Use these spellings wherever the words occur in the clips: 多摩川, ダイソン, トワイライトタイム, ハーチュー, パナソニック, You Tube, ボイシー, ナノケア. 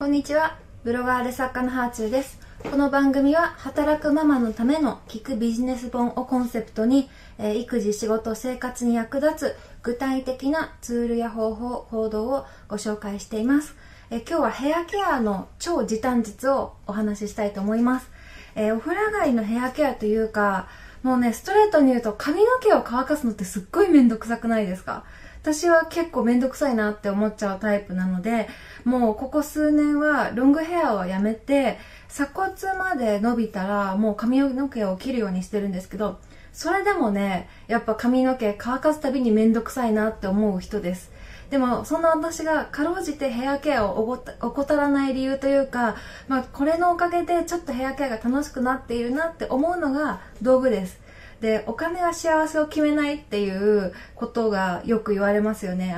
こんにちは。ブロガーで作家のハーチューです。この番組は働くママのための聞くビジネス本をコンセプトに、育児、仕事、生活に役立つ具体的なツールや方法、行動をご紹介しています。今日はヘアケアの超時短術をお話ししたいと思います。お風呂上がりのヘアケアというか、もうね、ストレートに言うと髪の毛を乾かすのってすっごいめんどくさくないですか？私は結構めんどくさいなって思っちゃうタイプなので、もうここ数年はロングヘアをやめて鎖骨まで伸びたらもう髪の毛を切るようにしてるんですけど、それでもね、やっぱ髪の毛乾かすたびにめんどくさいなって思う人です。でもそんな私がかろうじてヘアケアを怠らない理由というか、これのおかげでちょっとヘアケアが楽しくなっているなって思うのが道具です。で、お金は幸せを決めないっていうことがよく言われますよね。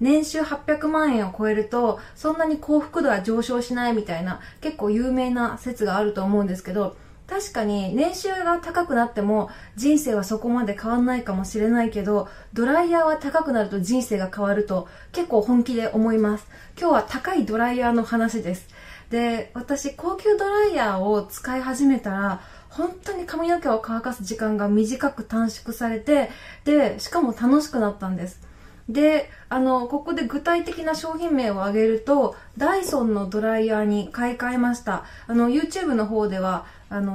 年収800万円を超えるとそんなに幸福度は上昇しないみたいな、結構有名な説があると思うんですけど、確かに年収が高くなっても人生はそこまで変わんないかもしれないけど、ドライヤーは高くなると人生が変わると結構本気で思います。今日は高いドライヤーの話です。で、私高級ドライヤーを使い始めたら本当に髪の毛を乾かす時間が短く短縮されて、で、しかも楽しくなったんです。で、ここで具体的な商品名を挙げると、ダイソンのドライヤーに買い替えました。YouTube の方では、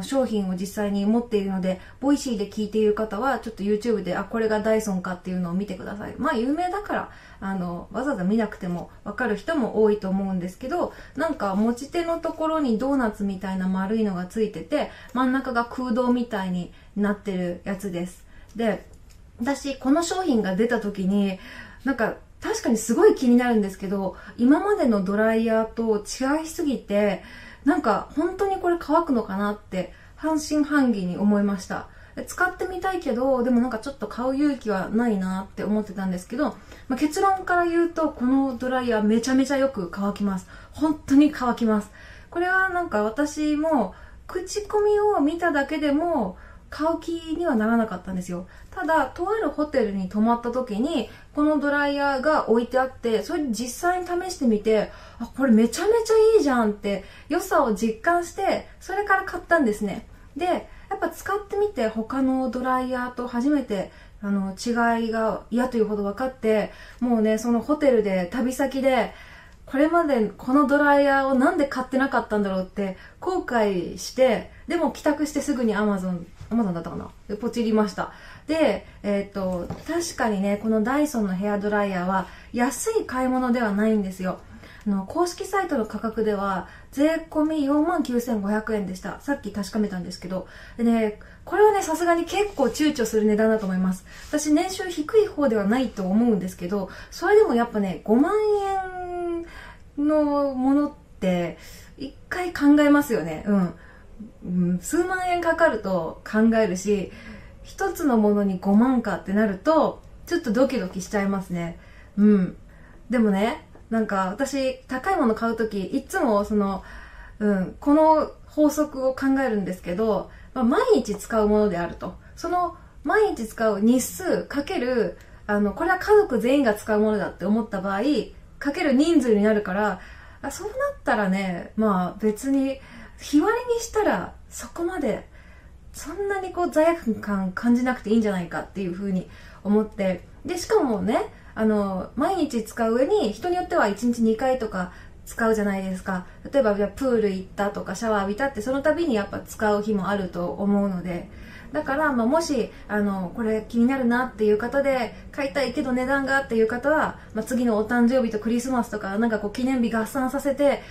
商品を実際に持っているので、ボイシーで聞いている方は、ちょっと YouTube で、これがダイソンかっていうのを見てください。有名だから、わざわざ見なくてもわかる人も多いと思うんですけど、なんか、持ち手のところにドーナツみたいな丸いのがついてて、真ん中が空洞みたいになってるやつです。で、私この商品が出た時になんか確かにすごい気になるんですけど、今までのドライヤーと違いすぎて、なんか本当にこれ乾くのかなって半信半疑に思いました。使ってみたいけど、でもなんかちょっと買う勇気はないなって思ってたんですけど、結論から言うとこのドライヤーめちゃめちゃよく乾きます。本当に乾きます。これはなんか私も口コミを見ただけでも買う気にはならなかったんですよ。ただ、とあるホテルに泊まった時に、このドライヤーが置いてあって、それ実際に試してみて、これめちゃめちゃいいじゃんって、良さを実感して、それから買ったんですね。で、やっぱ使ってみて、他のドライヤーと初めて、違いが嫌というほど分かって、もうね、そのホテルで、旅先で、これまでこのドライヤーをなんで買ってなかったんだろうって後悔して、でも帰宅してすぐにAmazon だったかなでポチりました。で、確かにね、このダイソンのヘアドライヤーは安い買い物ではないんですよ。公式サイトの価格では税込み 49,500 円でした。さっき確かめたんですけど。でね、これはね、さすがに結構躊躇する値段だと思います。私年収低い方ではないと思うんですけど、それでもやっぱね、5万円のものって一回考えますよね。数万円かかると考えるし、一つのものに5万かってなると、ちょっとドキドキしちゃいますね。でもね、なんか私高いもの買うときいつもこの法則を考えるんですけど、毎日使うものであると、その毎日使う日数かけるこれは家族全員が使うものだって思った場合かける人数になるから、そうなったらね、別に日割りにしたらそこまでそんなに罪悪感感じなくていいんじゃないかっていう風に思って、でしかもね、毎日使う上に人によっては1日2回とか使うじゃないですか。例えばプール行ったとかシャワー浴びたって、その度にやっぱ使う日もあると思うので、だからもしこれ気になるなっていう方で、買いたいけど値段がっていう方は、次のお誕生日とクリスマスとか、なんか記念日合算させて、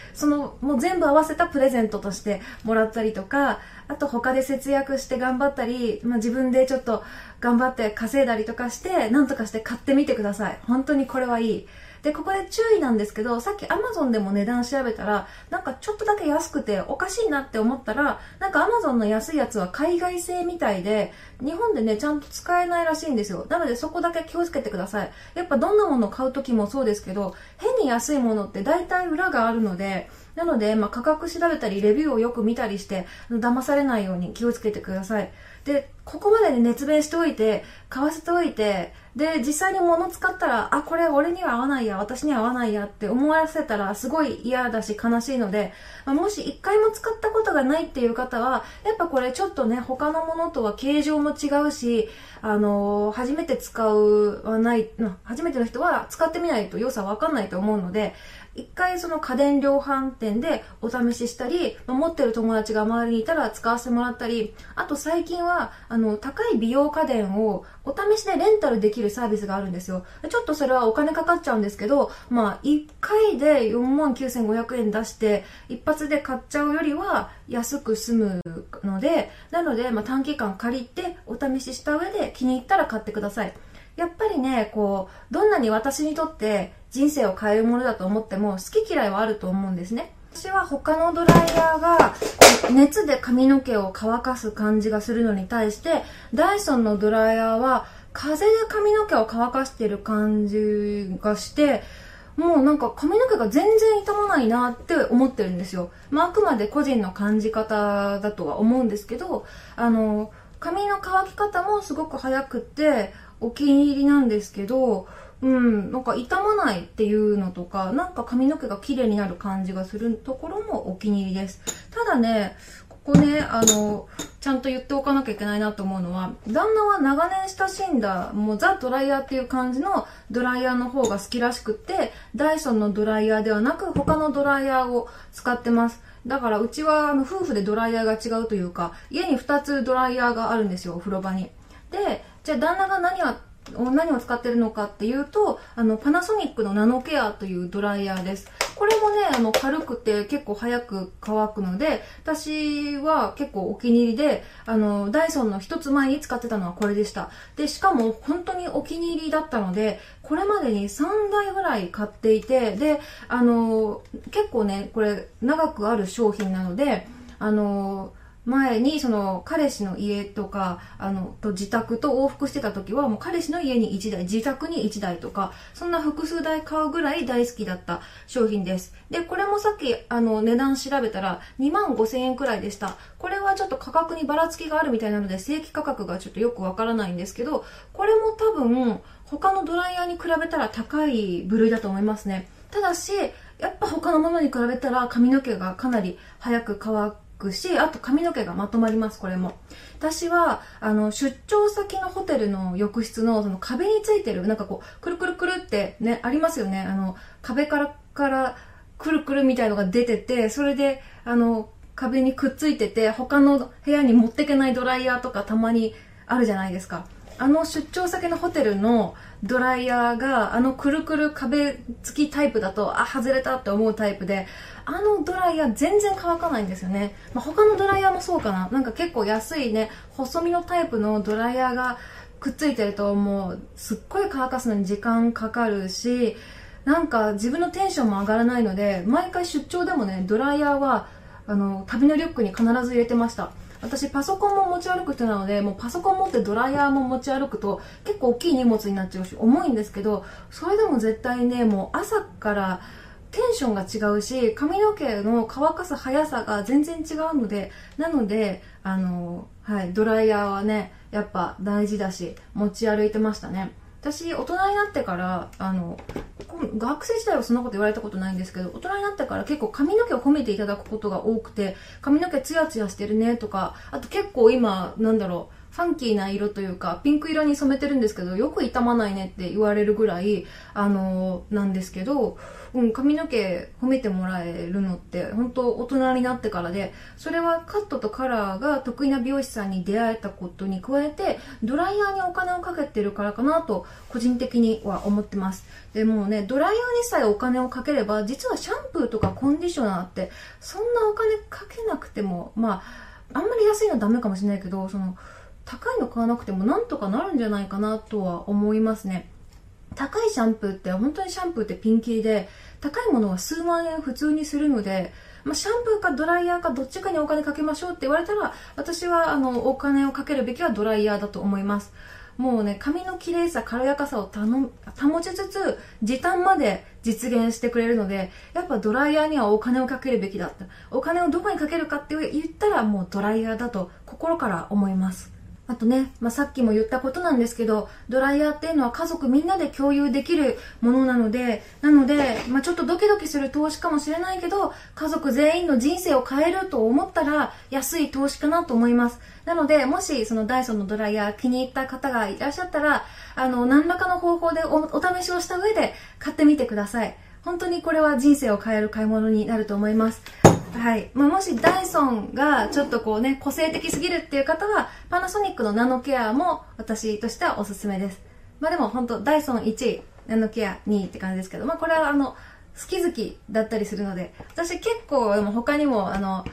もう全部合わせたプレゼントとしてもらったりとか、あと他で節約して頑張ったり、自分でちょっと頑張って稼いだりとかして、なんとかして買ってみてください。本当にこれはいい。で、ここで注意なんですけど、さっき Amazon でも値段調べたら、なんかちょっとだけ安くておかしいなって思ったら、なんか Amazon の安いやつは海外製みたいで、日本でね、ちゃんと使えないらしいんですよ。なのでそこだけ気をつけてください。やっぱどんなものを買うときもそうですけど、変に安いものって大体裏があるので、なので、価格調べたりレビューをよく見たりして騙されないように気をつけてください。で、ここまでで熱弁しておいて買わせておいて、で実際に物使ったら、あ、これ俺には合わないや、私には合わないやって思わせたらすごい嫌だし悲しいので、もし1回も使ったことがないっていう方はやっぱこれちょっとね、他のものとは形状も違うし、初めての人は使ってみないと良さわかんないと思うので、1回その家電量販店でお試ししたり、持ってる友達が周りにいたら使わせてもらったり、あと最近は高い美容家電をお試しでレンタルできるサービスがあるんですよ。ちょっとそれはお金かかっちゃうんですけど、1回で 49,500 円出して一発で買っちゃうよりは安く済むので、なので短期間借りてお試しした上で気に入ったら買ってください。やっぱりね、どんなに私にとって人生を変えるものだと思っても好き嫌いはあると思うんですね。私は他のドライヤーが熱で髪の毛を乾かす感じがするのに対して、ダイソンのドライヤーは風で髪の毛を乾かしている感じがして、もう髪の毛が全然傷まないなって思ってるんですよ。あくまで個人の感じ方だとは思うんですけど、髪の乾き方もすごく早くてお気に入りなんですけど、傷まないっていうのとか、髪の毛が綺麗になる感じがするところもお気に入りです。ただね、ここね、ちゃんと言っておかなきゃいけないなと思うのは、旦那は長年親しんだ、もうザ・ドライヤーっていう感じのドライヤーの方が好きらしくって、ダイソンのドライヤーではなく他のドライヤーを使ってます。だからうちは夫婦でドライヤーが違うというか、家に2つドライヤーがあるんですよ、お風呂場に。で、じゃあ旦那が何を使ってるのかっていうと、パナソニックのナノケアというドライヤーです。これもね、軽くて結構早く乾くので、私は結構お気に入りで、ダイソンの一つ前に使ってたのはこれでした。でしかも本当にお気に入りだったので、これまでに3台ぐらい買っていて、で結構ね、これ長くある商品なので、前に彼氏の家とか自宅と往復してた時は、もう彼氏の家に1台、自宅に1台とか、そんな複数台買うぐらい大好きだった商品です。でこれもさっき値段調べたら25,000円くらいでした。これはちょっと価格にばらつきがあるみたいなので正規価格がちょっとよくわからないんですけど、これも多分他のドライヤーに比べたら高い部類だと思いますね。ただしやっぱ他のものに比べたら髪の毛がかなり早く乾くし、あと髪の毛がまとまります。これも私は出張先のホテルの浴室の壁についてるくるくるくるってね、ありますよね。壁からくるくるみたいのが出てて、それで壁にくっついてて、他の部屋に持ってけないドライヤーとかたまにあるじゃないですか。出張先のホテルのドライヤーがくるくる壁付きタイプだと、あ、外れたって思うタイプで、ドライヤー全然乾かないんですよね。他のドライヤーもそうかな。結構安いね、細身のタイプのドライヤーがくっついてると、もうすっごい乾かすのに時間かかるし、自分のテンションも上がらないので、毎回出張でもね、ドライヤーは旅のリュックに必ず入れてました。私パソコンも持ち歩く人なので、もうパソコン持ってドライヤーも持ち歩くと結構大きい荷物になっちゃうし重いんですけど、それでも絶対ね、もう朝からテンションが違うし、髪の毛の乾かす速さが全然違うので、ドライヤーはね、やっぱ大事だし持ち歩いてましたね。私大人になってから、学生時代はそんなこと言われたことないんですけど、大人になってから結構髪の毛を褒めていただくことが多くて、髪の毛ツヤツヤしてるねとか、あと結構今ファンキーな色というかピンク色に染めてるんですけど、よく傷まないねって言われるぐらいなんですけど、髪の毛褒めてもらえるのって本当大人になってからで、それはカットとカラーが得意な美容師さんに出会えたことに加えて、ドライヤーにお金をかけてるからかなと個人的には思ってます。でもね、ドライヤーにさえお金をかければ、実はシャンプーとかコンディショナーってそんなお金かけなくても、あんまり安いのはダメかもしれないけど、高いの買わなくてもなんとかなるんじゃないかなとは思いますね。高いシャンプーって、本当にシャンプーってピンキリで、高いものは数万円普通にするので、シャンプーかドライヤーかどっちかにお金かけましょうって言われたら、私はお金をかけるべきはドライヤーだと思います。もうね、髪の綺麗さ、軽やかさを保ちつつ、時短まで実現してくれるので、やっぱドライヤーにはお金をかけるべきだった。お金をどこにかけるかって言ったら、もうドライヤーだと心から思います。あとね、さっきも言ったことなんですけど、ドライヤーっていうのは家族みんなで共有できるものなので、ちょっとドキドキする投資かもしれないけど、家族全員の人生を変えると思ったら安い投資かなと思います。なので、もしそのダイソンのドライヤー気に入った方がいらっしゃったら、何らかの方法でお試しをした上で買ってみてください。本当にこれは人生を変える買い物になると思います。はい。もしダイソンがちょっとこうね、個性的すぎるっていう方は、パナソニックのナノケアも私としてはおすすめです。でも本当、ダイソン1位、ナノケア2位って感じですけど、これは好き好きだったりするので、私結構、でも他にも、な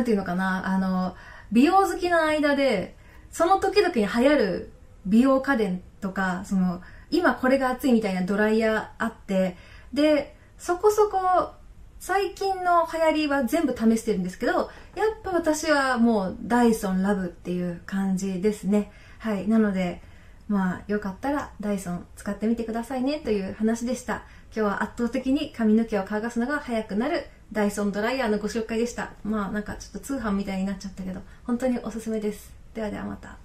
んていうのかな、美容好きの間で、その時々に流行る美容家電とか、今これが熱いみたいなドライヤーあって、で、そこそこ、最近の流行りは全部試してるんですけど、やっぱ私はもうダイソンラブっていう感じですね。はい。なので、よかったらダイソン使ってみてくださいねという話でした。今日は圧倒的に髪の毛を乾かすのが早くなるダイソンドライヤーのご紹介でした。なんかちょっと通販みたいになっちゃったけど、本当におすすめです。ではではまた。